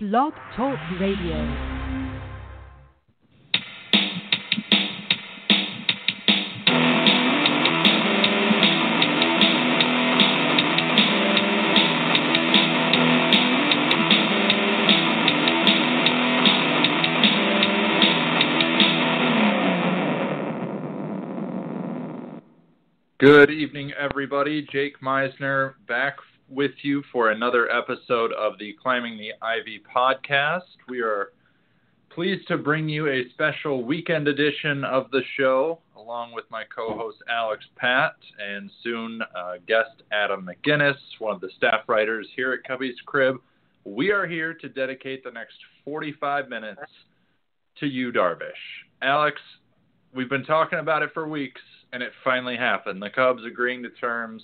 Blog Talk Radio. Good evening, everybody. Jake Meisner back with you for another episode of the Climbing the Ivy podcast. We are pleased to bring you a special weekend edition of the show, along with my co-host Alex Pat and soon guest Adam McGinnis, one of the staff writers here at Cubby's Crib. We are here to dedicate the next 45 minutes to Yu Darvish. Alex, we've been talking about it for weeks, and it finally happened. The Cubs agreeing to terms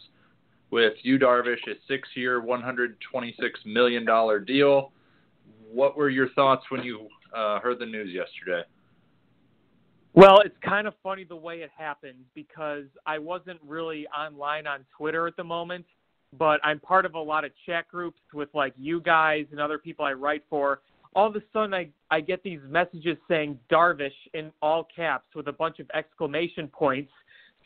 with Yu Darvish, a six-year, $126 million deal. What were your thoughts when you heard the news yesterday? Well, it's kind of funny the way it happened because I wasn't really online on Twitter at the moment, but I'm part of a lot of chat groups with like you guys and other people I write for. All of a sudden, I get these messages saying Darvish in all caps with a bunch of exclamation points.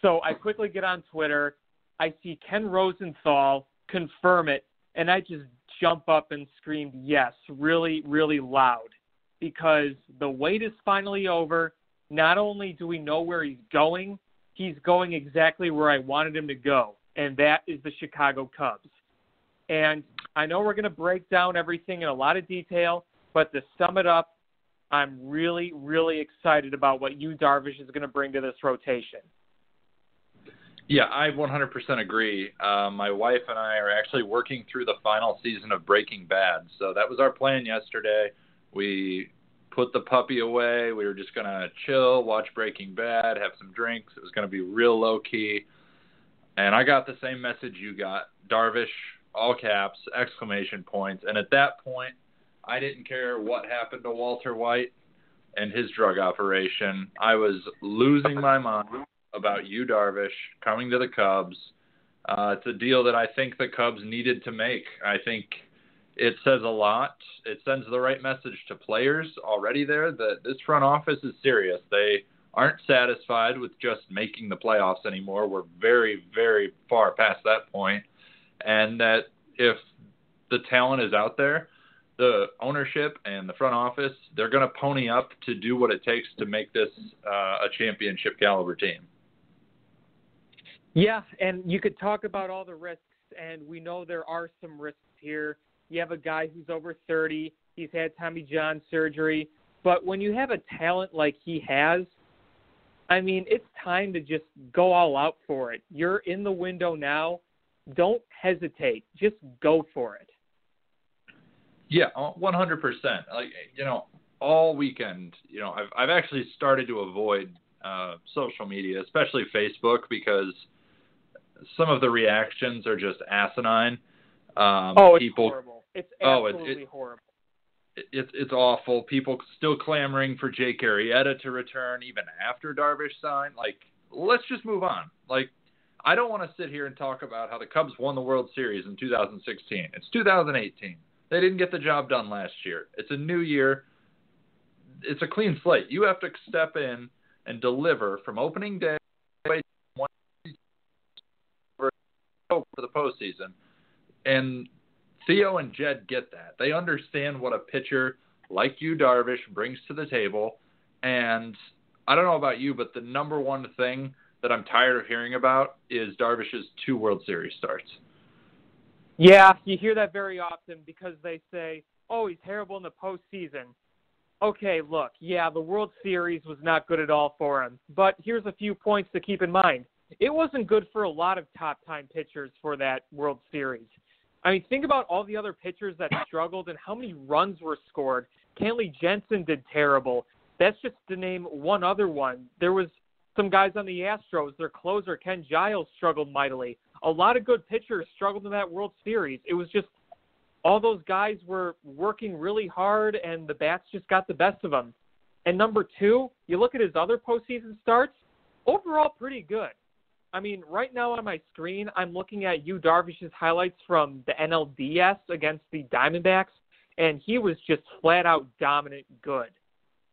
So I quickly get on Twitter. I see Ken Rosenthal confirm it, and I just jump up and scream, yes, really, really loud, because the wait is finally over. Not only do we know where he's going exactly where I wanted him to go, and that is the Chicago Cubs. And I know we're going to break down everything in a lot of detail, but to sum it up, I'm really, really excited about what Yu Darvish is going to bring to this rotation. Yeah, I 100% agree. My wife and I are actually working through the final season of Breaking Bad. So that was our plan yesterday. We put the puppy away. We were just going to chill, watch Breaking Bad, have some drinks. It was going to be real low-key. And I got the same message you got. Darvish, all caps, exclamation points. And at that point, I didn't care what happened to Walter White and his drug operation. I was losing my mind about Yu Darvish coming to the Cubs. It's a deal that I think the Cubs needed to make. I think it says a lot. It sends the right message to players already there that this front office is serious. They aren't satisfied with just making the playoffs anymore. We're very, very far past that point. And that if the talent is out there, the ownership and the front office, they're going to pony up to do what it takes to make this a championship caliber team. Yeah, and you could talk about all the risks, and we know there are some risks here. You have a guy who's over 30. He's had Tommy John surgery. But when you have a talent like he has, I mean, it's time to just go all out for it. You're in the window now. Don't hesitate. Just go for it. Yeah, 100%. Like, you know, all weekend, you know, I've actually started to avoid social media, especially Facebook, because some of the reactions are just asinine. It's horrible. It's absolutely horrible. It's awful. People still clamoring for Jake Arrieta to return even after Darvish signed. Like, let's just move on. Like, I don't want to sit here and talk about how the Cubs won the World Series in 2016. It's 2018. They didn't get the job done last year. It's a new year. It's a clean slate. You have to step in and deliver from opening day for the postseason. And Theo and Jed get that. They understand what a pitcher like Yu Darvish brings to the table. And I don't know about you, but the number one thing that I'm tired of hearing about is Darvish's 2 World Series starts. Yeah, you hear that very often because they say, oh, he's terrible in the postseason. Okay, look, yeah, the World Series was not good at all for him, but here's a few points to keep in mind. It wasn't good for a lot of top-time pitchers for that World Series. I mean, think about all the other pitchers that struggled and how many runs were scored. Kenley Jensen did terrible. That's just to name one other one. There was some guys on the Astros, their closer, Ken Giles, struggled mightily. A lot of good pitchers struggled in that World Series. It was just all those guys were working really hard, and the bats just got the best of them. And number two, you look at his other postseason starts, overall pretty good. I mean, right now on my screen, I'm looking at Yu Darvish's highlights from the NLDS against the Diamondbacks, and he was just flat-out dominant good.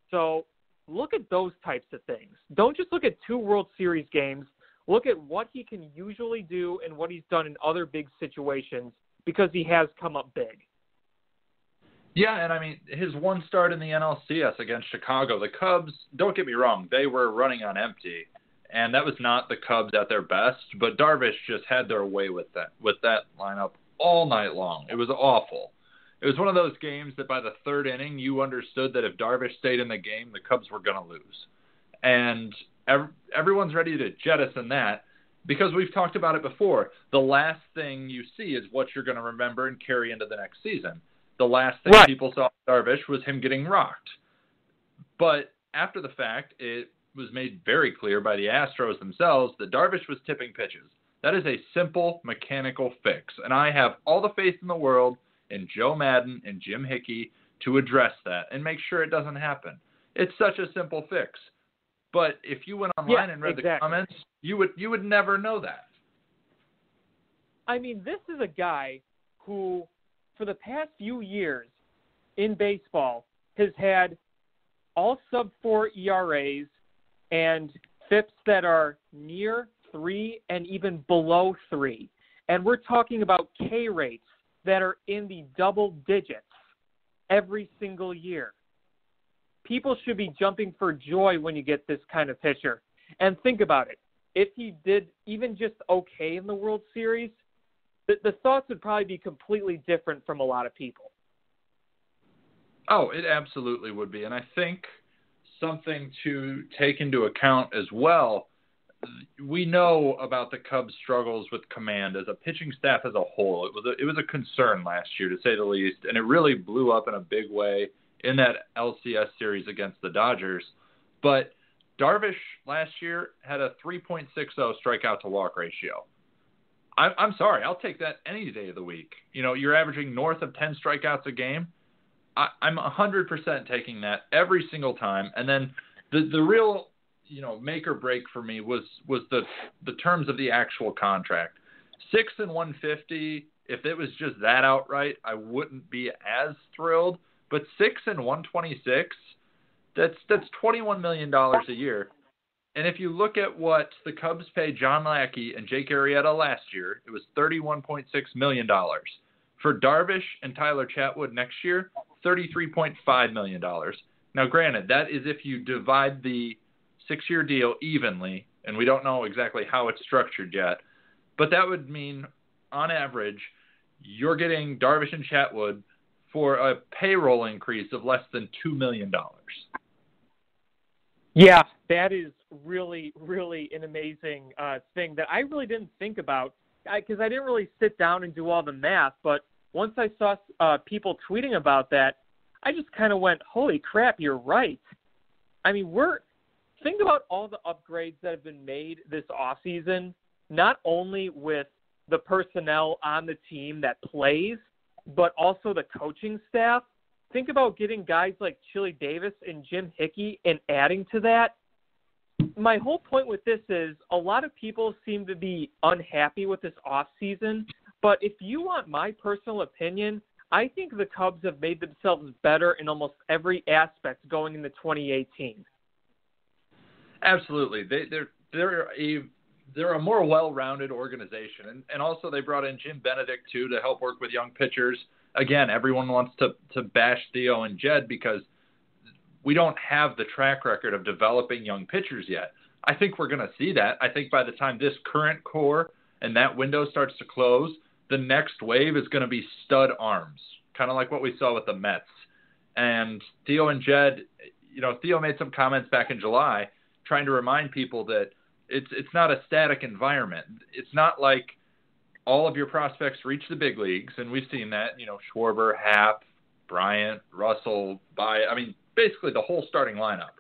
So look at those types of things. Don't just look at two World Series games. Look at what he can usually do and what he's done in other big situations, because he has come up big. Yeah, and I mean, his one start in the NLCS against Chicago, the Cubs, don't get me wrong, they were running on empty, and that was not the Cubs at their best, but Darvish just had their way with that lineup all night long. It was awful. It was one of those games that by the third inning, you understood that if Darvish stayed in the game, the Cubs were going to lose. And everyone's ready to jettison that, because we've talked about it before. The last thing you see is what you're going to remember and carry into the next season. The last thing people saw Darvish was him getting rocked. But after the fact, it was made very clear by the Astros themselves that Darvish was tipping pitches. That is a simple mechanical fix. And I have all the faith in the world in Joe Madden and Jim Hickey to address that and make sure it doesn't happen. It's such a simple fix. But if you went online and read the comments, you would never know that. I mean, this is a guy who, for the past few years in baseball, has had all sub-4 ERAs and FIPs that are near 3 and even below 3. And we're talking about K rates that are in the double digits every single year. People should be jumping for joy when you get this kind of pitcher. And think about it. If he did even just okay in the World Series, the thoughts would probably be completely different from a lot of people. Oh, it absolutely would be. And I think something to take into account as well, we know about the Cubs' struggles with command as a pitching staff as a whole. It was a concern last year, to say the least, and it really blew up in a big way in that LCS series against the Dodgers. But Darvish last year had a 3.60 strikeout to walk ratio. I'm sorry, I'll take that any day of the week. You know, you're averaging north of 10 strikeouts a game. I'm 100% taking that every single time. And then the real, you know, make or break for me was the terms of the actual contract. 6 and $150. If it was just that outright, I wouldn't be as thrilled. But 6 and $126. That's $21 million a year. And if you look at what the Cubs paid John Lackey and Jake Arrieta last year, it was $31.6 million. For Darvish and Tyler Chatwood next year, $33.5 million. Now, granted, that is if you divide the 6-year deal evenly, and we don't know exactly how it's structured yet, but that would mean, on average, you're getting Darvish and Chatwood for a payroll increase of less than $2 million. Yeah, that is really, really an amazing thing that I really didn't think about, because I didn't really sit down and do all the math. But once I saw people tweeting about that, I just kind of went, holy crap, you're right. I mean, think about all the upgrades that have been made this offseason, not only with the personnel on the team that plays, but also the coaching staff. Think about getting guys like Chili Davis and Jim Hickey and adding to that. My whole point with this is a lot of people seem to be unhappy with this offseason, but if you want my personal opinion, I think the Cubs have made themselves better in almost every aspect going into 2018. Absolutely. They're a more well-rounded organization, and also they brought in Jim Benedict, too, to help work with young pitchers. Again, everyone wants to bash Theo and Jed because we don't have the track record of developing young pitchers yet. I think we're going to see that. I think by the time this current core and that window starts to close, the next wave is going to be stud arms, kind of like what we saw with the Mets. And Theo and Jed, you know, Theo made some comments back in July trying to remind people that it's not a static environment. It's not like all of your prospects reach the big leagues, and we've seen that, you know, Schwarber, Happ, Bryant, Russell, I mean, basically the whole starting lineup.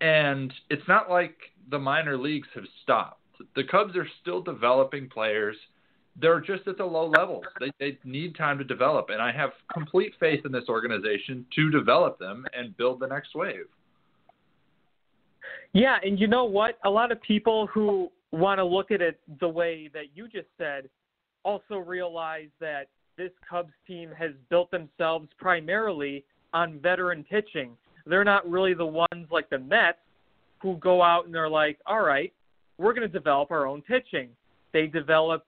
And it's not like the minor leagues have stopped. The Cubs are still developing players. They're just at the low levels. They need time to develop, and I have complete faith in this organization to develop them and build the next wave. Yeah, and you know what? A lot of people who want to look at it the way that you just said also realize that this Cubs team has built themselves primarily on veteran pitching. They're not really the ones like the Mets who go out and they're like, all right, we're going to develop our own pitching. They developed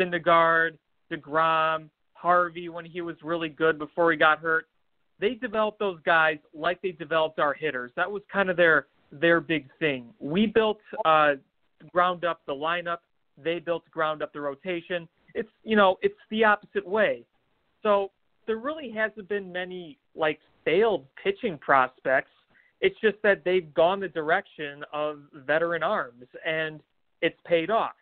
Syndergaard, DeGrom, Harvey when he was really good before he got hurt. They developed those guys like they developed our hitters. That was kind of their big thing. We built ground up the lineup. They built ground up the rotation. It's, you know, it's the opposite way. So there really hasn't been many like failed pitching prospects. It's just that they've gone the direction of veteran arms, and it's paid off.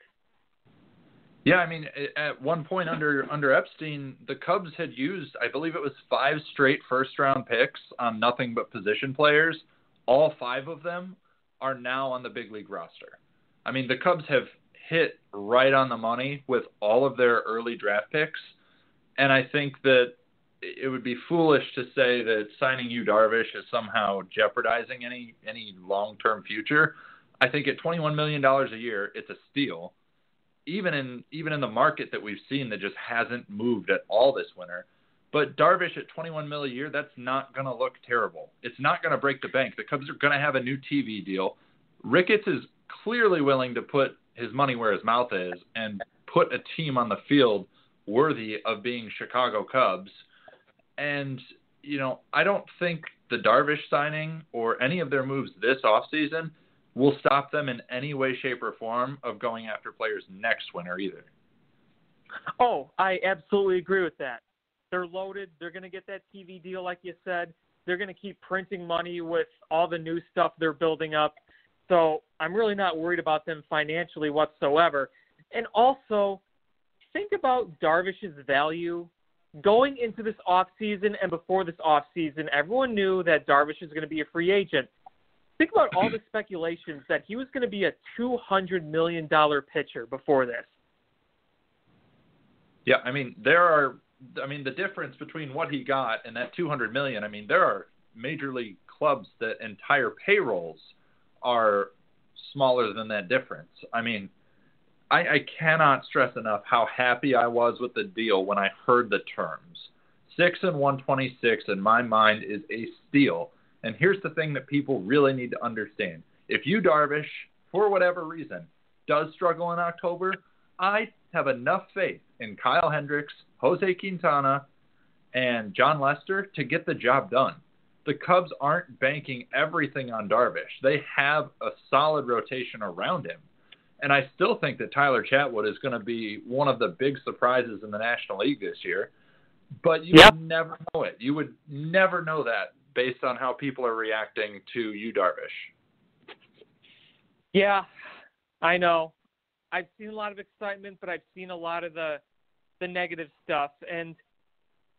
Yeah, I mean, at one point under Epstein, the Cubs had used, I believe it was 5 straight first-round picks on nothing but position players. All 5 of them are now on the big league roster. I mean, the Cubs have hit right on the money with all of their early draft picks, and I think that it would be foolish to say that signing Yu Darvish is somehow jeopardizing any long-term future. I think at $21 million a year, it's a steal. Even in the market that we've seen that just hasn't moved at all this winter. But Darvish at $21 million a year, that's not going to look terrible. It's not going to break the bank. The Cubs are going to have a new TV deal. Ricketts is clearly willing to put his money where his mouth is and put a team on the field worthy of being Chicago Cubs. And, you know, I don't think the Darvish signing or any of their moves this offseason will stop them in any way, shape, or form of going after players next winter either. Oh, I absolutely agree with that. They're loaded. They're going to get that TV deal, like you said. They're going to keep printing money with all the new stuff they're building up. So I'm really not worried about them financially whatsoever. And also, think about Darvish's value. Going into this offseason and before this offseason, everyone knew that Darvish is going to be a free agent. Think about all the speculations that he was going to be a $200 million pitcher before this. Yeah, I mean, the difference between what he got and that $200 million, I mean, there are major league clubs that entire payrolls are smaller than that difference. I mean, I cannot stress enough how happy I was with the deal when I heard the terms. 6 and 126 in my mind is a steal. And here's the thing that people really need to understand. If Yu Darvish, for whatever reason, does struggle in October, I have enough faith in Kyle Hendricks, Jose Quintana, and John Lester to get the job done. The Cubs aren't banking everything on Darvish. They have a solid rotation around him. And I still think that Tyler Chatwood is going to be one of the big surprises in the National League this year. But you would never know it. You would never know that based on how people are reacting to Yu Darvish. Yeah, I know. I've seen a lot of excitement, but I've seen a lot of the negative stuff. And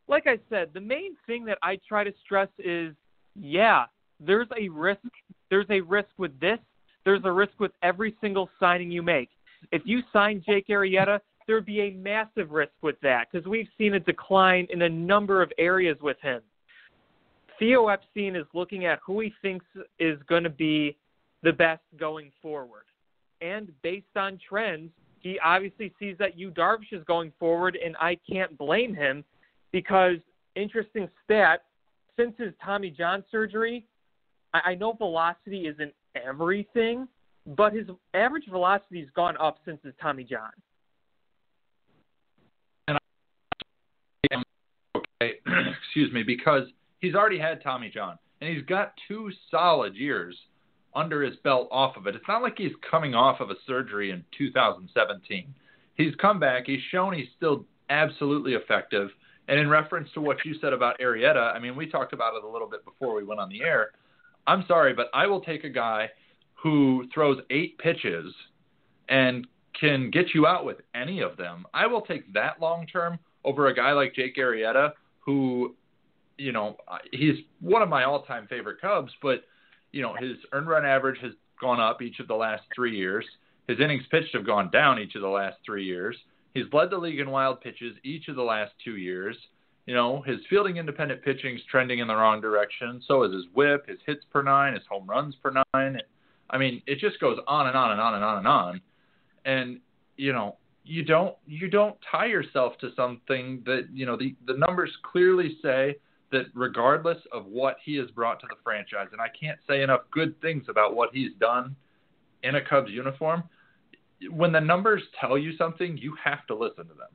like I said, the main thing that I try to stress is, yeah, there's a risk. There's a risk with this. There's a risk with every single signing you make. If you sign Jake Arrieta, there would be a massive risk with that because we've seen a decline in a number of areas with him. Theo Epstein is looking at who he thinks is going to be the best going forward. And based on trends, he obviously sees that Yu Darvish is going forward, and I can't blame him because, interesting stat, since his Tommy John surgery, I know velocity isn't everything, but his average velocity has gone up since his Tommy John. And I'm okay, excuse me, because he's already had Tommy John, and he's got 2 solid years under his belt off of it. It's not like he's coming off of a surgery in 2017. He's come back. He's shown he's still absolutely effective. And in reference to what you said about Arrieta, I mean, we talked about it a little bit before we went on the air. I'm sorry, but I will take a guy who throws 8 pitches and can get you out with any of them. I will take that long-term over a guy like Jake Arrieta who, you know, he's one of my all-time favorite Cubs, but, you know, his earned run average has gone up each of the last 3 years. His innings pitched have gone down each of the last 3 years. He's led the league in wild pitches each of the last 2 years. You know, his fielding independent pitching is trending in the wrong direction. So is his whip, his hits per 9, his home runs per 9. I mean, it just goes on and on and on and on and on. And, you know, you don't tie yourself to something that, you know, the numbers clearly say that regardless of what he has brought to the franchise, and I can't say enough good things about what he's done in a Cubs uniform, when the numbers tell you something, you have to listen to them.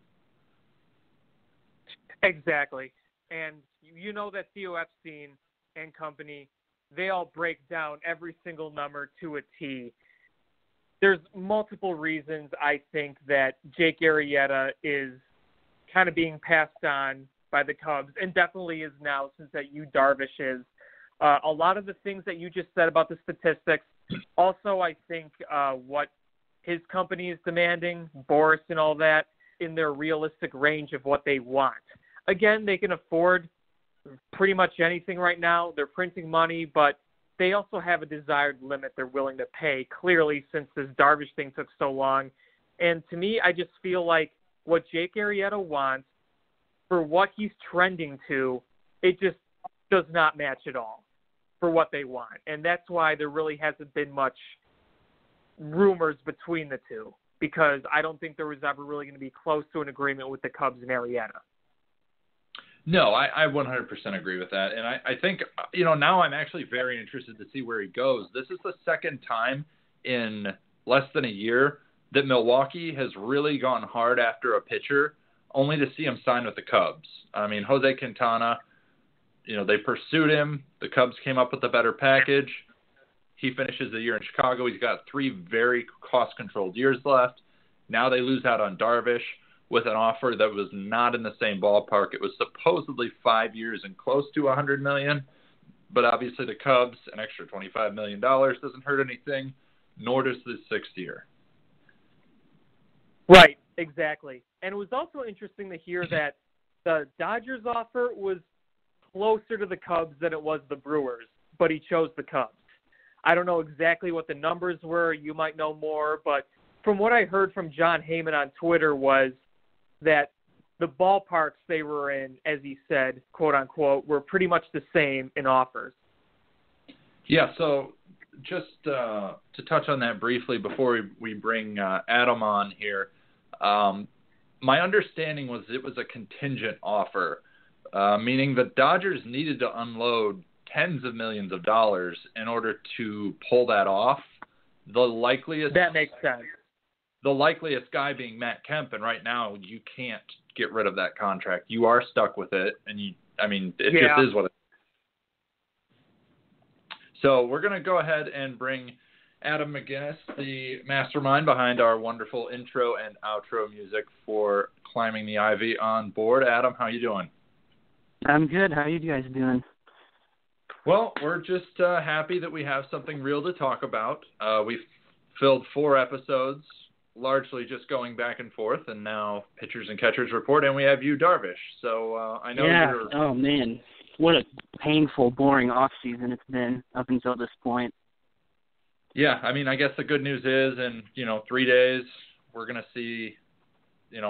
Exactly. And you know that Theo Epstein and company, they all break down every single number to a T. There's multiple reasons I think that Jake Arrieta is kind of being passed on by the Cubs, and definitely is now since that Yu Darvish is. A lot of the things that you just said about the statistics, also I think what his company is demanding, Boris and all that, in their realistic range of what they want. Again, they can afford pretty much anything right now. They're printing money, but they also have a desired limit they're willing to pay, clearly, since this Darvish thing took so long. And to me, I just feel like what Jake Arrieta wants, for what he's trending to, it just does not match at all for what they want. And that's why there really hasn't been much rumors between the two, because I don't think there was ever really going to be close to an agreement with the Cubs and Arrieta. No, I 100% agree with that. And I think, you know, now I'm actually very interested to see where he goes. This is the second time in less than a year that Milwaukee has really gone hard after a pitcher, only to see him sign with the Cubs. I mean, Jose Quintana, you know, they pursued him. The Cubs came up with a better package. He finishes the year in Chicago. He's got 3 very cost-controlled years left. Now they lose out on Darvish with an offer that was not in the same ballpark. It was supposedly 5 years and close to $100 million, but obviously the Cubs, an extra $25 million doesn't hurt anything, nor does the 6th year. Right, exactly. And it was also interesting to hear that the Dodgers offer was closer to the Cubs than it was the Brewers, but he chose the Cubs. I don't know exactly what the numbers were. You might know more, but from what I heard from John Heyman on Twitter was that the ballparks they were in, as he said, quote unquote, were pretty much the same in offers. Yeah, so just to touch on that briefly before we bring Adam on here, my understanding was it was a contingent offer, meaning the Dodgers needed to unload tens of millions of dollars in order to pull that off. That makes sense. The likeliest guy being Matt Kemp, and right now you can't get rid of that contract. You are stuck with it, and just is what it is. So we're going to go ahead and bring Adam McGinnis, the mastermind behind our wonderful intro and outro music for Climbing the Ivy, on board. Adam, how you doing? I'm good. How are you guys doing? Well, we're just happy that we have something real to talk about. We've filled 4 episodes, largely just going back and forth, and now pitchers and catchers report, and we have Yu Darvish. So I know you're... Oh, man. What a painful, boring offseason it's been up until this point. Yeah, I mean, I guess the good news is in, 3 days, we're going to see,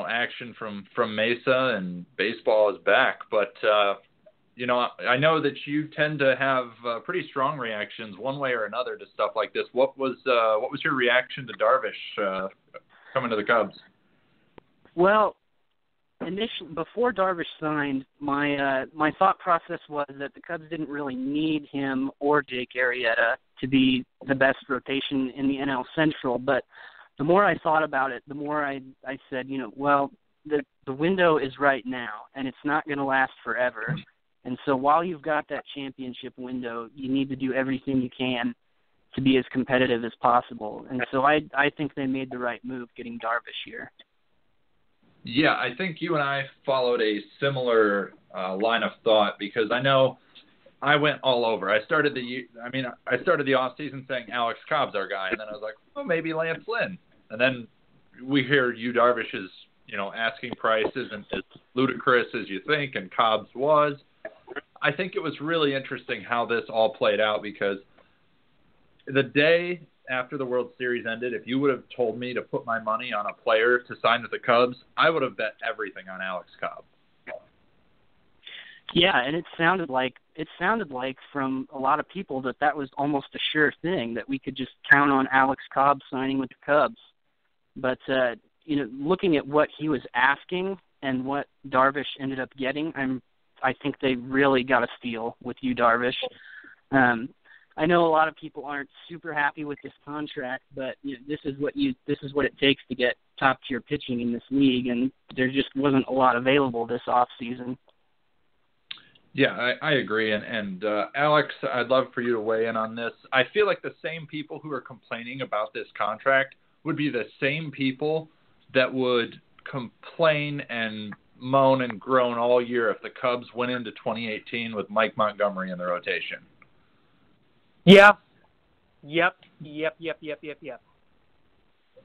action from Mesa, and baseball is back. But, I know that you tend to have pretty strong reactions one way or another to stuff like this. What was your reaction to Darvish coming to the Cubs? Well, initially, before Darvish signed, my thought process was that the Cubs didn't really need him or Jake Arrieta to be the best rotation in the NL Central. But the more I thought about it, the more I said, the window is right now, and it's not going to last forever. And so while you've got that championship window, you need to do everything you can to be as competitive as possible. And so I think they made the right move getting Darvish here. Yeah, I think you and I followed a similar line of thought, because I know I went all over. I started the offseason saying Alex Cobb's our guy, and then I was like, well, maybe Lance Lynn. And then we hear Yu Darvish's, asking price isn't as ludicrous as you think, and Cobb's was. I think it was really interesting how this all played out, because the day after the World Series ended, if you would have told me to put my money on a player to sign with the Cubs, I would have bet everything on Alex Cobb. Yeah, and it sounded like from a lot of people that was almost a sure thing, that we could just count on Alex Cobb signing with the Cubs. But you know, looking at what he was asking and what Darvish ended up getting, I think they really got a steal with Yu Darvish. I know a lot of people aren't super happy with this contract, but you know, this is what it takes to get top tier pitching in this league, and there just wasn't a lot available this off season. Yeah, I agree. And Alex, I'd love for you to weigh in on this. I feel like the same people who are complaining about this contract would be the same people that would complain and moan and groan all year if the Cubs went into 2018 with Mike Montgomery in the rotation. Yeah. Yep.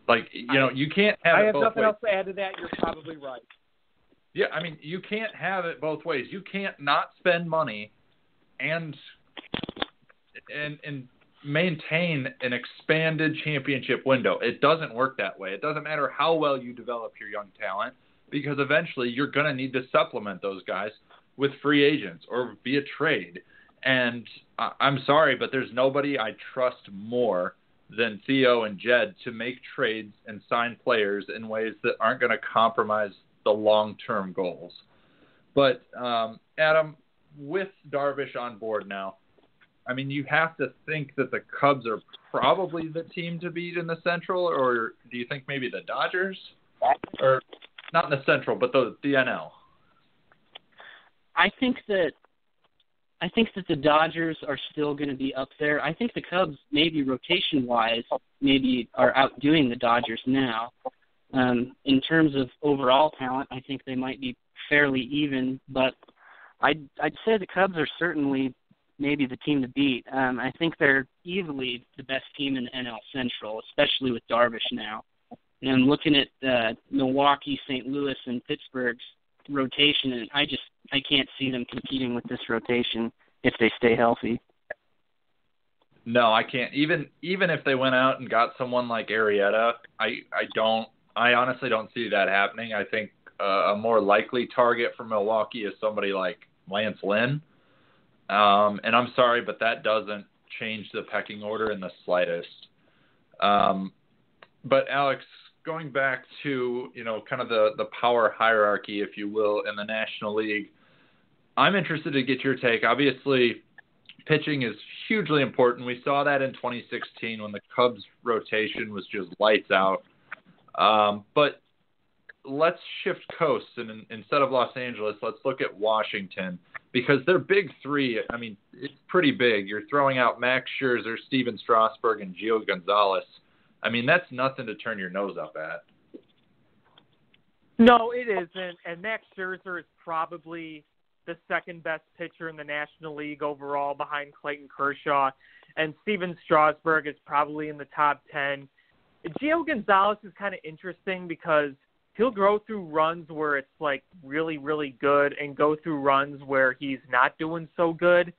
Like, you know, you can't have it both ways. I have nothing else to add to that. You're probably right. Yeah, I mean, you can't have it both ways. You can't not spend money and maintain an expanded championship window. It doesn't work that way. It doesn't matter how well you develop your young talent, because eventually you're going to need to supplement those guys with free agents or via trade. And I'm sorry, but there's nobody I trust more than Theo and Jed to make trades and sign players in ways that aren't going to compromise the long-term goals. But, Adam, with Darvish on board now, I mean, you have to think that the Cubs are probably the team to beat in the Central, or do you think maybe the Dodgers? Or not in the Central, but the NL? I think that the Dodgers are still going to be up there. I think the Cubs, maybe rotation-wise, maybe are outdoing the Dodgers now. In terms of overall talent, I think they might be fairly even, but I'd say the Cubs are certainly maybe the team to beat. I think they're easily the best team in the NL Central, especially with Darvish now. And I'm looking at Milwaukee, St. Louis, and Pittsburgh's rotation, and I can't see them competing with this rotation if they stay healthy. No, I can't. Even if they went out and got someone like Arrieta, I honestly don't see that happening. I think a more likely target for Milwaukee is somebody like Lance Lynn. And I'm sorry, but that doesn't change the pecking order in the slightest. But Alex, going back to, you know, kind of the power hierarchy, if you will, in the National League, I'm interested to get your take. Obviously, pitching is hugely important. We saw that in 2016 when the Cubs' rotation was just lights out. But let's shift coasts, and instead of Los Angeles, let's look at Washington, because their big three, I mean, it's pretty big. You're throwing out Max Scherzer, Steven Strasburg, and Gio Gonzalez. I mean, that's nothing to turn your nose up at. No, it isn't. And Max Scherzer is probably the second best pitcher in the National League overall behind Clayton Kershaw. And Steven Strasburg is probably in the top 10. Gio Gonzalez is kind of interesting because he'll grow through runs where it's like really, really good and go through runs where he's not doing so good.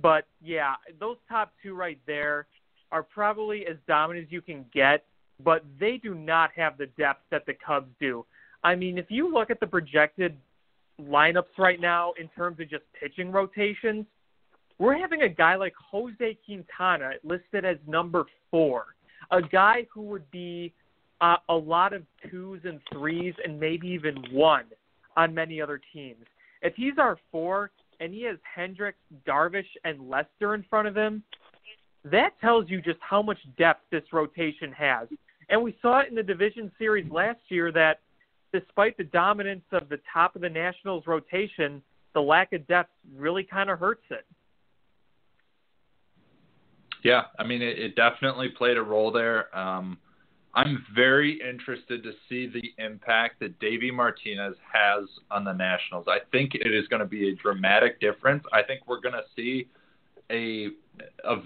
But yeah, those top two right there are probably as dominant as you can get, but they do not have the depth that the Cubs do. I mean, if you look at the projected lineups right now in terms of just pitching rotations, we're having a guy like Jose Quintana listed as number 4, a guy who would be a lot of 2s and 3s and maybe even 1 on many other teams. If he's our 4 and he has Hendricks, Darvish, and Lester in front of him, that tells you just how much depth this rotation has. And we saw it in the division series last year that despite the dominance of the top of the Nationals rotation, the lack of depth really kind of hurts it. Yeah, I mean, it definitely played a role there. I'm very interested to see the impact that Davey Martinez has on the Nationals. I think it is going to be a dramatic difference. I think we're going to see a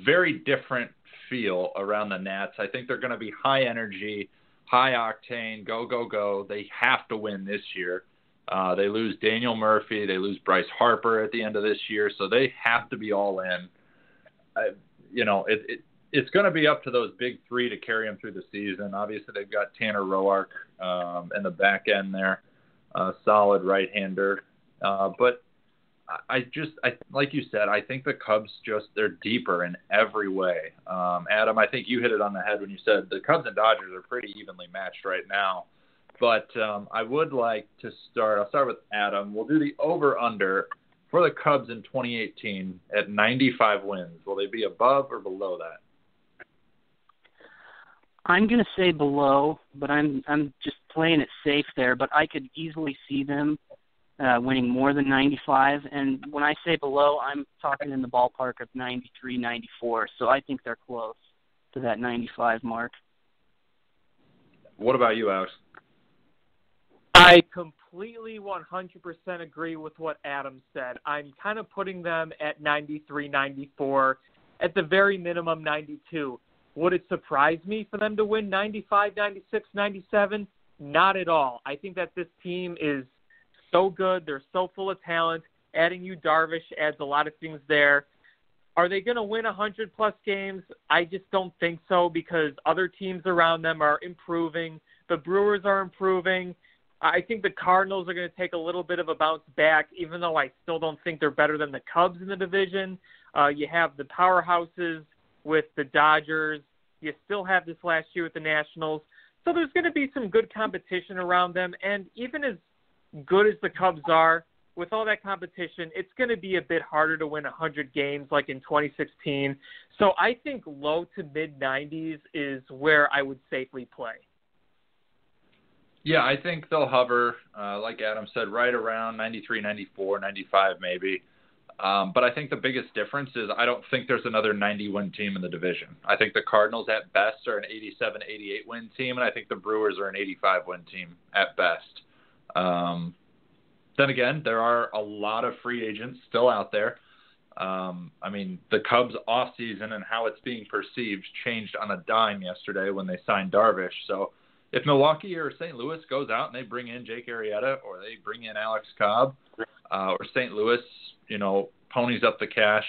very different feel around the Nats. I think they're going to be high energy, high octane, go, go, go. They have to win this year. They lose Daniel Murphy. They lose Bryce Harper at the end of this year. So they have to be all in. You know, it's going to be up to those big three to carry them through the season. Obviously, they've got Tanner Roark in the back end there, a solid right-hander. But I like you said, I think the Cubs they're deeper in every way. Adam, I think you hit it on the head when you said the Cubs and Dodgers are pretty evenly matched right now. But I would like to start. I'll start with Adam. We'll do the over/under for the Cubs in 2018 at 95 wins. Will they be above or below that? I'm going to say below, but I'm just playing it safe there. But I could easily see them winning more than 95. And when I say below, I'm talking in the ballpark of 93, 94. So I think they're close to that 95 mark. What about you, Alex? I completely 100% agree with what Adam said. I'm kind of putting them at 93, 94, at the very minimum 92. Would it surprise me for them to win 95, 96, 97? Not at all. I think that this team is so good. They're so full of talent. Adding Yu Darvish adds a lot of things there. Are they going to win 100-plus games? I just don't think so because other teams around them are improving. The Brewers are improving. I think the Cardinals are going to take a little bit of a bounce back, even though I still don't think they're better than the Cubs in the division. You have the powerhouses with the Dodgers. You still have this last year with the Nationals. So there's going to be some good competition around them. And even as good as the Cubs are, with all that competition, it's going to be a bit harder to win 100 games like in 2016. So I think low to mid-90s is where I would safely play. Yeah, I think they'll hover, like Adam said, right around 93, 94, 95 maybe. But I think the biggest difference is I don't think there's another 90-win team in the division. I think the Cardinals at best are an 87, 88-win team, and I think the Brewers are an 85-win team at best. Then again, there are a lot of free agents still out there. I mean, the Cubs' offseason and how it's being perceived changed on a dime yesterday when they signed Darvish. So if Milwaukee or St. Louis goes out and they bring in Jake Arrieta or they bring in Alex Cobb or St. Louis, you know, ponies up the cash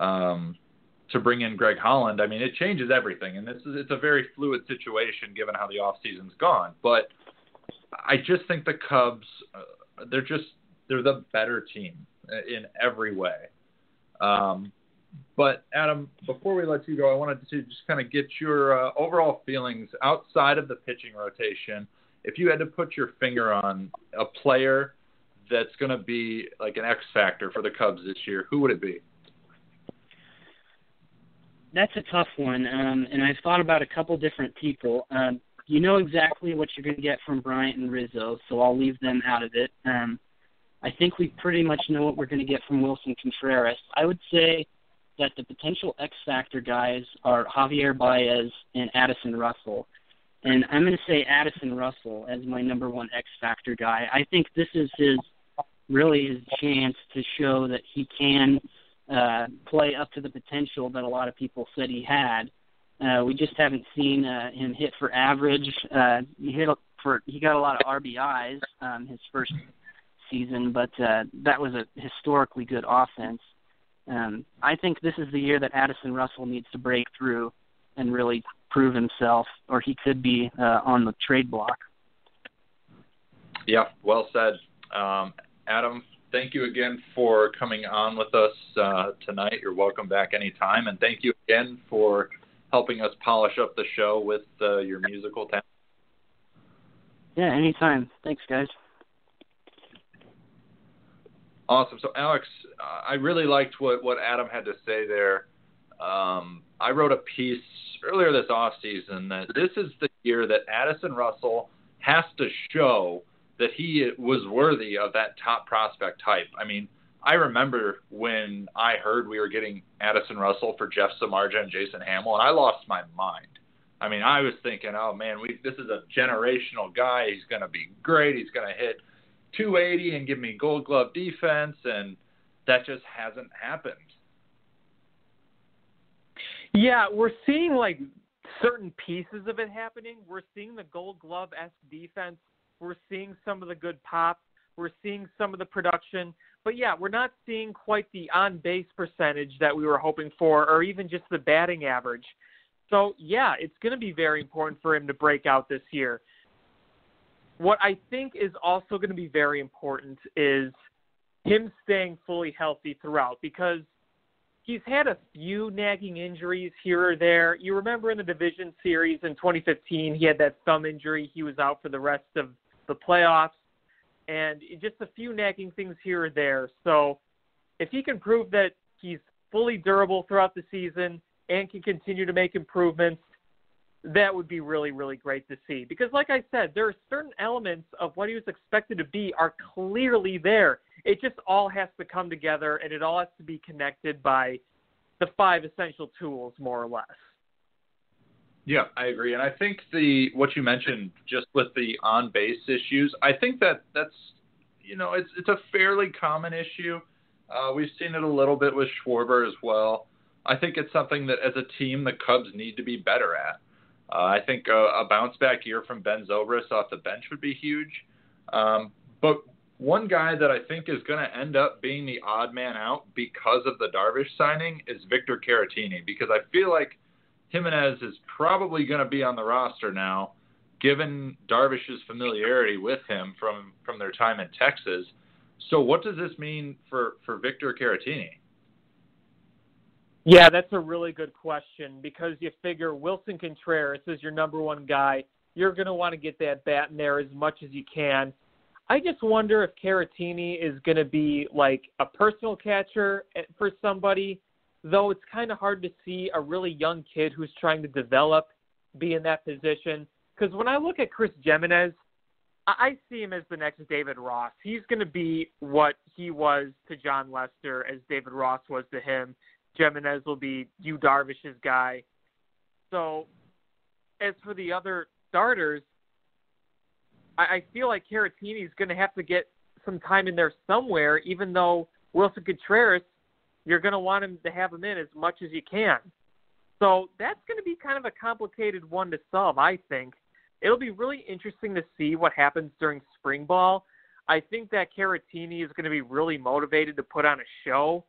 to bring in Greg Holland, I mean, it changes everything. And it's a very fluid situation given how the offseason's gone. But I just think the Cubs, they're the better team in every way. But, Adam, before we let you go, I wanted to just kind of get your overall feelings outside of the pitching rotation. If you had to put your finger on a player that's going to be like an X factor for the Cubs this year, who would it be? That's a tough one, and I've thought about a couple different people. You know exactly what you're going to get from Bryant and Rizzo, so I'll leave them out of it. I think we pretty much know what we're going to get from Wilson Contreras. I would say that the potential X-Factor guys are Javier Baez and Addison Russell. And I'm going to say Addison Russell as my number one X-Factor guy. I think this is really his chance to show that he can play up to the potential that a lot of people said he had. We just haven't seen him hit for average. He got a lot of RBIs his first season, but that was a historically good offense. I think this is the year that Addison Russell needs to break through and really prove himself, or he could be on the trade block. Yeah, well said. Adam, thank you again for coming on with us tonight. You're welcome back anytime. And thank you again for helping us polish up the show with your musical talent. Yeah, anytime. Thanks, guys. Awesome. So, Alex, I really liked what Adam had to say there. I wrote a piece earlier this offseason that this is the year that Addison Russell has to show that he was worthy of that top prospect type. I mean, I remember when I heard we were getting Addison Russell for Jeff Samardzija and Jason Hamill, and I lost my mind. I mean, I was thinking, oh, man, this is a generational guy. He's going to be great. He's going to hit 280 and give me Gold Glove defense, and that just hasn't happened. Yeah, we're seeing like certain pieces of it happening. We're seeing the Gold Glove-esque defense. We're seeing some of the good pop. We're seeing some of the production. But yeah, we're not seeing quite the on-base percentage that we were hoping for, or even just the batting average. So yeah, it's going to be very important for him to break out this year. What I think is also going to be very important is him staying fully healthy throughout, because he's had a few nagging injuries here or there. You remember in the division series in 2015, he had that thumb injury. He was out for the rest of the playoffs. And just a few nagging things here or there. So if he can prove that he's fully durable throughout the season and can continue to make improvements, that would be really, really great to see. Because like I said, there are certain elements of what he was expected to be are clearly there. It just all has to come together, and it all has to be connected by the five essential tools, more or less. Yeah, I agree. And I think what you mentioned just with the on-base issues, I think that's, it's a fairly common issue. We've seen it a little bit with Schwarber as well. I think it's something that as a team the Cubs need to be better at. I think a bounce-back year from Ben Zobrist off the bench would be huge. But one guy that I think is going to end up being the odd man out because of the Darvish signing is Victor Caratini, because I feel like Jimenez is probably going to be on the roster now, given Darvish's familiarity with him from their time in Texas. So what does this mean for Victor Caratini? Yeah, that's a really good question, because you figure Wilson Contreras is your number one guy. You're going to want to get that bat in there as much as you can. I just wonder if Caratini is going to be like a personal catcher for somebody, though it's kind of hard to see a really young kid who's trying to develop be in that position. Because when I look at Chris Jimenez, I see him as the next David Ross. He's going to be what he was to John Lester as David Ross was to him. Jimenez will be Yu Darvish's guy. So as for the other starters, I feel like Caratini's going to have to get some time in there somewhere, even though Wilson Contreras, you're going to want him to have him in as much as you can. So that's going to be kind of a complicated one to solve, I think. It'll be really interesting to see what happens during spring ball. I think that Caratini is going to be really motivated to put on a show.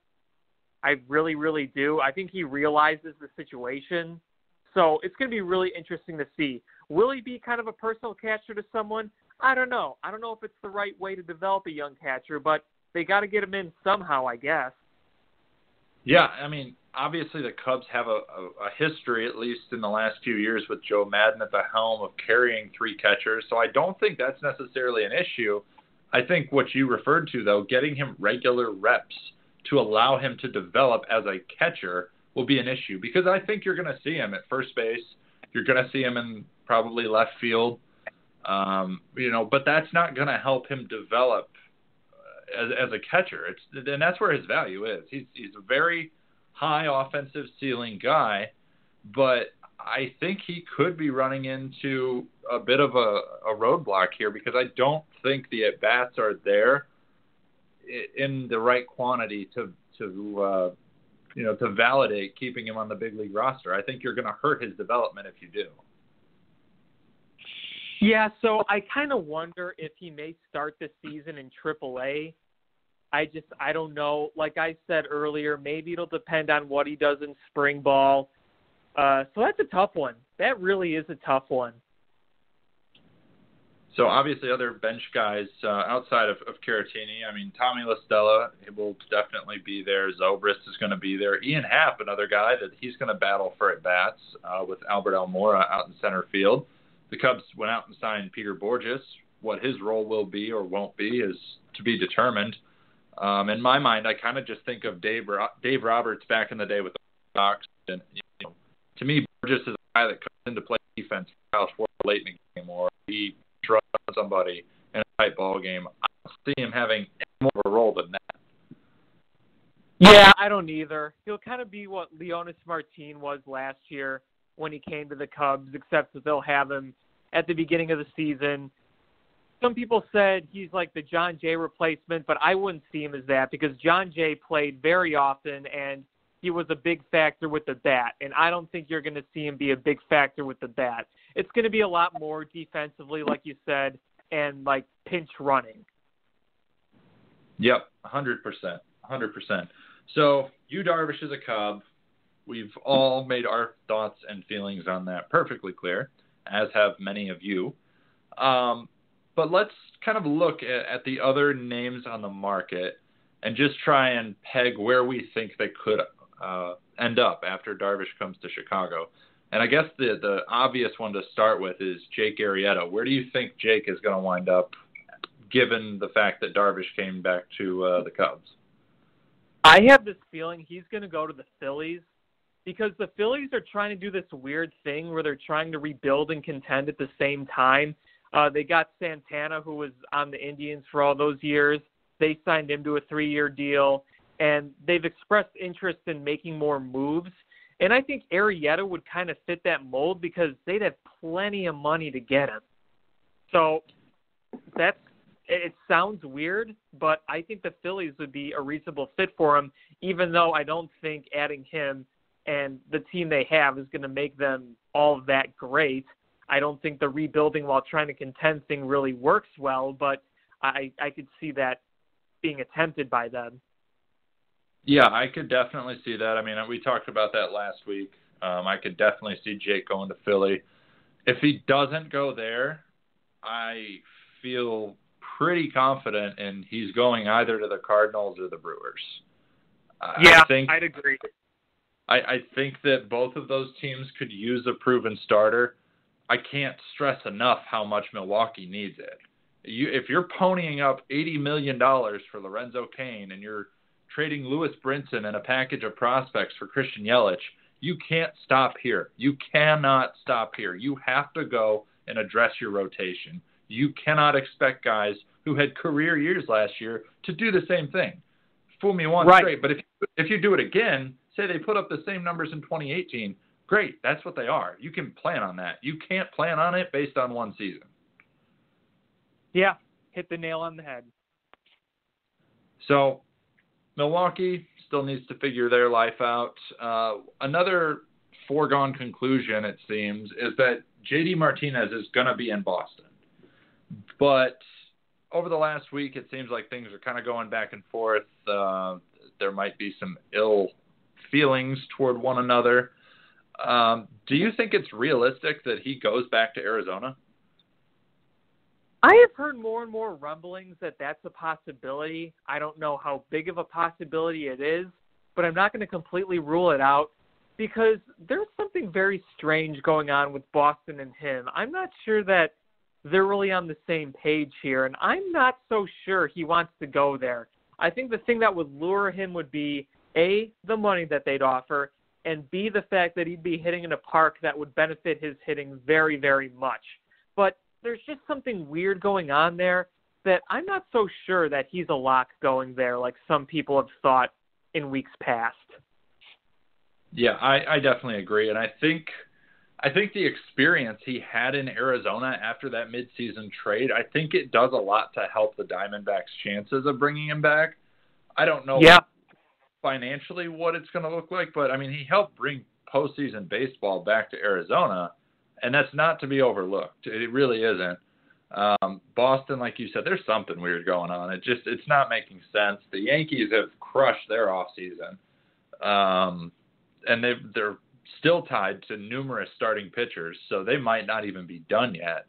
I really, really do. I think he realizes the situation. So it's going to be really interesting to see. Will he be kind of a personal catcher to someone? I don't know. I don't know if it's the right way to develop a young catcher, but they got to get him in somehow, I guess. Yeah, I mean, obviously the Cubs have a history, at least in the last few years, with Joe Madden at the helm of carrying three catchers. So I don't think that's necessarily an issue. I think what you referred to, though, getting him regular reps to allow him to develop as a catcher will be an issue, because I think you're going to see him at first base. You're going to see him in probably left field, but that's not going to help him develop as a catcher. And that's where his value is. He's a very high offensive ceiling guy, but I think he could be running into a bit of a roadblock here, because I don't think the at-bats are there in the right quantity to validate keeping him on the big league roster. I think you're going to hurt his development if you do. Yeah, so I kind of wonder if he may start the season in AAA. I don't know. Like I said earlier, maybe it'll depend on what he does in spring ball. So that's a tough one. That really is a tough one. So obviously other bench guys outside of Caratini, I mean, Tommy LaStella will definitely be there. Zobrist is going to be there. Ian Happ, another guy that he's going to battle for at-bats with Albert Almora out in center field. The Cubs went out and signed Peter Borges. What his role will be or won't be is to be determined. In my mind, I kind of just think of Dave Roberts back in the day with the Sox. And, to me, Borges is a guy that comes into play defense for Kyle Schwarber late in the game, or he runs somebody in a tight ball game. I don't see him having any more of a role than that. Yeah, I don't either. He'll kind of be what Leonis Martin was last year when he came to the Cubs, except that they'll have him at the beginning of the season. Some people said he's like the John Jay replacement, but I wouldn't see him as that, because John Jay played very often and he was a big factor with the bat, and I don't think you're going to see him be a big factor with the bat. It's going to be a lot more defensively, like you said, and like pinch running. Yep, 100%. 100%. So Yu Darvish is a Cub. We've all made our thoughts and feelings on that perfectly clear, as have many of you. But let's kind of look at the other names on the market and just try and peg where we think they could end up after Darvish comes to Chicago. And I guess the obvious one to start with is Jake Arrieta. Where do you think Jake is going to wind up, given the fact that Darvish came back to the Cubs? I have this feeling he's going to go to the Phillies, because the Phillies are trying to do this weird thing where they're trying to rebuild and contend at the same time. They got Santana, who was on the Indians for all those years. They signed him to a 3-year deal, and they've expressed interest in making more moves. And I think Arrieta would kind of fit that mold, because they'd have plenty of money to get him. So it sounds weird, but I think the Phillies would be a reasonable fit for him, even though I don't think adding him and the team they have is going to make them all that great. I don't think the rebuilding while trying to contend thing really works well, but I could see that being attempted by them. Yeah, I could definitely see that. I mean, we talked about that last week. I could definitely see Jake going to Philly. If he doesn't go there, I feel pretty confident in he's going either to the Cardinals or the Brewers. I'd agree. I think that both of those teams could use a proven starter. I can't stress enough how much Milwaukee needs it. If you're ponying up $80 million for Lorenzo Cain and you're trading Lewis Brinson and a package of prospects for Christian Yelich, you can't stop here. You cannot stop here. You have to go and address your rotation. You cannot expect guys who had career years last year to do the same thing. Fool me once, right? Great. But if you do it again, say they put up the same numbers in 2018, great, that's what they are. You can plan on that. You can't plan on it based on one season. Yeah, hit the nail on the head. So Milwaukee still needs to figure their life out. Another foregone conclusion, it seems, is that J.D. Martinez is going to be in Boston. But over the last week, it seems like things are kind of going back and forth. There might be some ill feelings toward one another. Do you think it's realistic that he goes back to Arizona? I have heard more and more rumblings that that's a possibility. I don't know how big of a possibility it is, but I'm not going to completely rule it out, because there's something very strange going on with Boston and him. I'm not sure that they're really on the same page here, and I'm not so sure he wants to go there. I think the thing that would lure him would be, A, the money that they'd offer, and B, the fact that he'd be hitting in a park that would benefit his hitting very, very much. But there's just something weird going on there that I'm not so sure that he's a lock going there, like some people have thought in weeks past. Yeah, I definitely agree. And I think the experience he had in Arizona after that midseason trade, I think it does a lot to help the Diamondbacks' chances of bringing him back. I don't know financially what it's going to look like, but, I mean, he helped bring postseason baseball back to Arizona, and that's not to be overlooked. It really isn't. Boston, like you said, there's something weird going on. It's not making sense. The Yankees have crushed their offseason, and they're still tied to numerous starting pitchers, so they might not even be done yet.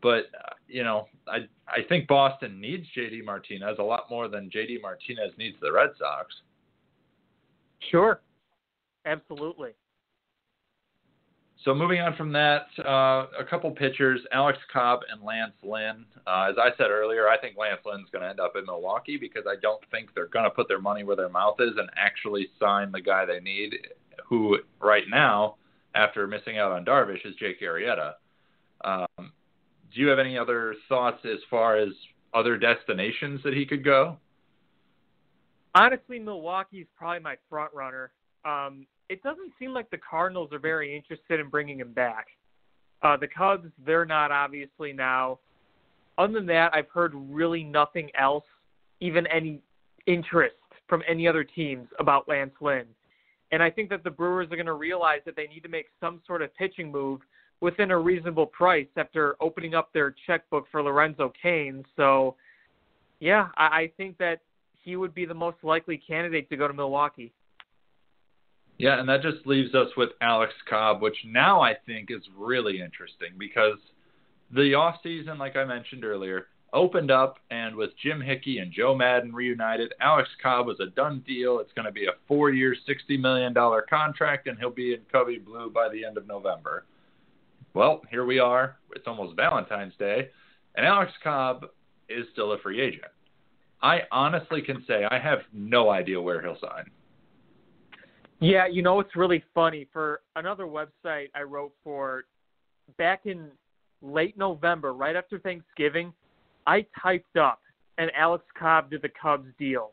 But, you know, I think Boston needs J.D. Martinez a lot more than J.D. Martinez needs the Red Sox. Sure. Absolutely. So moving on from that, a couple pitchers, Alex Cobb and Lance Lynn. As I said earlier, I think Lance Lynn's going to end up in Milwaukee, because I don't think they're going to put their money where their mouth is and actually sign the guy they need, who right now, after missing out on Darvish, is Jake Arrieta. Do you have any other thoughts as far as other destinations that he could go? Honestly, Milwaukee's probably my front runner. It doesn't seem like the Cardinals are very interested in bringing him back. The Cubs, they're not, obviously, now. Other than that, I've heard really nothing else, even any interest from any other teams about Lance Lynn. And I think that the Brewers are going to realize that they need to make some sort of pitching move within a reasonable price after opening up their checkbook for Lorenzo Cain. So, yeah, I think that he would be the most likely candidate to go to Milwaukee. Yeah, and that just leaves us with Alex Cobb, which now I think is really interesting, because the offseason, like I mentioned earlier, opened up, and with Jim Hickey and Joe Madden reunited, Alex Cobb was a done deal. It's going to be a 4-year, $60 million contract, and he'll be in Cubby Blue by the end of November. Well, here we are. It's almost Valentine's Day, and Alex Cobb is still a free agent. I honestly can say I have no idea where he'll sign. Yeah, you know, it's really funny. For another website I wrote for back in late November, right after Thanksgiving, I typed up an Alex Cobb to the Cubs deal,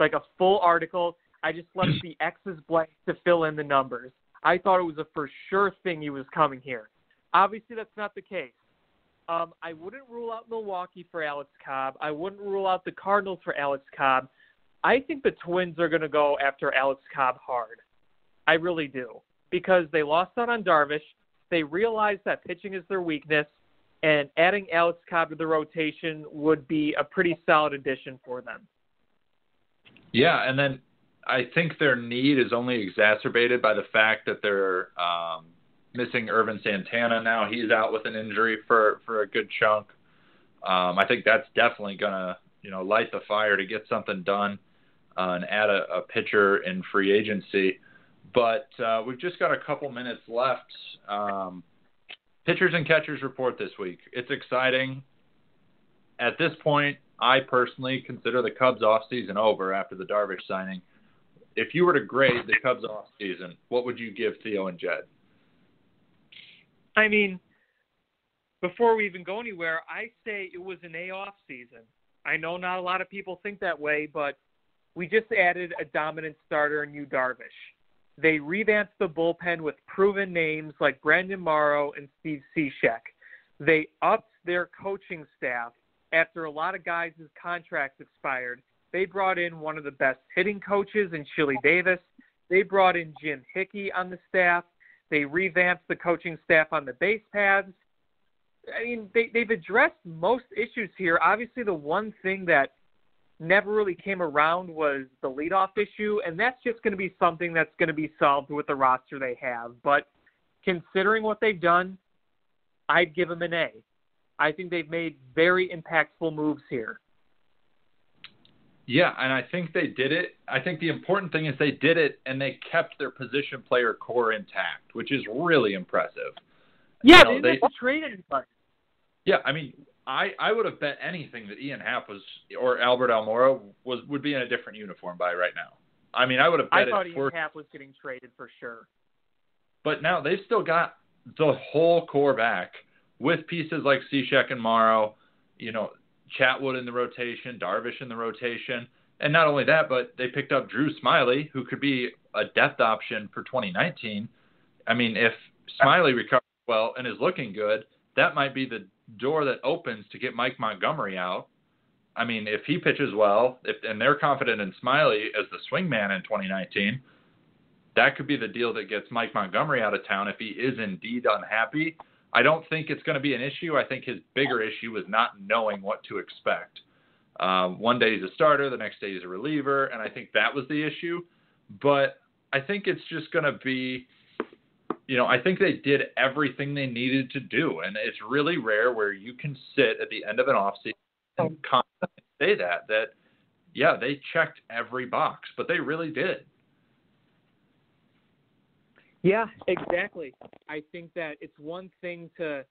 like a full article. I just left the X's blank to fill in the numbers. I thought it was a for sure thing he was coming here. Obviously, that's not the case. I wouldn't rule out Milwaukee for Alex Cobb. I wouldn't rule out the Cardinals for Alex Cobb. I think the Twins are going to go after Alex Cobb hard. I really do, because they lost out on Darvish. They realized that pitching is their weakness, and adding Alex Cobb to the rotation would be a pretty solid addition for them. Yeah, and then I think their need is only exacerbated by the fact that they're missing Ervin Santana now. He's out with an injury for a good chunk. I think that's definitely going to, you know, light the fire to get something done and add a pitcher in free agency. But we've just got a couple minutes left. Pitchers and catchers report this week. It's exciting. At this point, I personally consider the Cubs offseason over after the Darvish signing. If you were to grade the Cubs offseason, what would you give Theo and Jed? I mean, before we even go anywhere, I say it was an A offseason. I know not a lot of people think that way, but we just added a dominant starter in Yu Darvish. They revamped the bullpen with proven names like Brandon Morrow and Steve Cishek. They upped their coaching staff after a lot of guys' contracts expired. They brought in one of the best hitting coaches in Chili Davis. They brought in Jim Hickey on the staff. They revamped the coaching staff on the base paths. I mean, they've addressed most issues here. Obviously, the one thing that never really came around was the leadoff issue, and that's just going to be something that's going to be solved with the roster they have. But considering what they've done, I'd give them an A. I think they've made very impactful moves here. Yeah, and I think they did it. I think the important thing is they did it, and they kept their position player core intact, which is really impressive. Yeah, you know, they didn't trade anybody. Yeah, I mean, I would have bet anything that Ian Happ was or Albert Almora would be in a different uniform by right now. I mean, I would have bet. I thought Ian Happ was getting traded for sure. But now they've still got the whole core back with pieces like Cishek and Morrow, you know, Chatwood in the rotation, Darvish in the rotation. And not only that, but they picked up Drew Smyly, who could be a depth option for 2019. I mean, if Smyly recovers well and is looking good, that might be the door that opens to get Mike Montgomery out. I mean, if he pitches well, and they're confident in Smyly as the swingman in 2019, that could be the deal that gets Mike Montgomery out of town if he is indeed unhappy. I don't think it's going to be an issue. I think his bigger issue is not knowing what to expect. One day he's a starter, the next day he's a reliever, and I think that was the issue. But I think it's just going to be, you know, I think they did everything they needed to do, and it's really rare where you can sit at the end of an offseason and confidently say that, yeah, they checked every box, but they really did. Yeah, exactly. I think that it's one thing to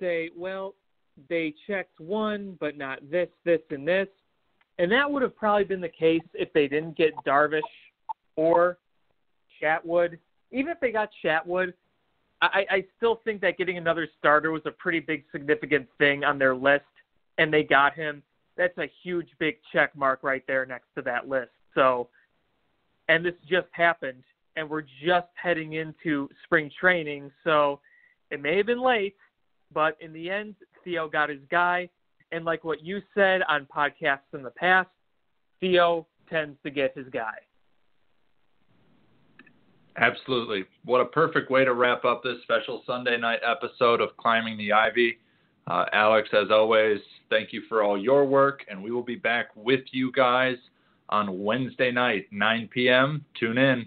say, well, they checked one, but not this, this, and this. And that would have probably been the case if they didn't get Darvish or Chatwood. Even if they got Chatwood, I still think that getting another starter was a pretty big, significant thing on their list, and they got him. That's a huge, big check mark right there next to that list. So, and this just happened, and we're just heading into spring training, so it may have been late, but in the end, Theo got his guy, and like what you said on podcasts in the past, Theo tends to get his guy. Absolutely. What a perfect way to wrap up this special Sunday night episode of Climbing the Ivy. Alex, as always, thank you for all your work, and we will be back with you guys on Wednesday night, 9 p.m. Tune in.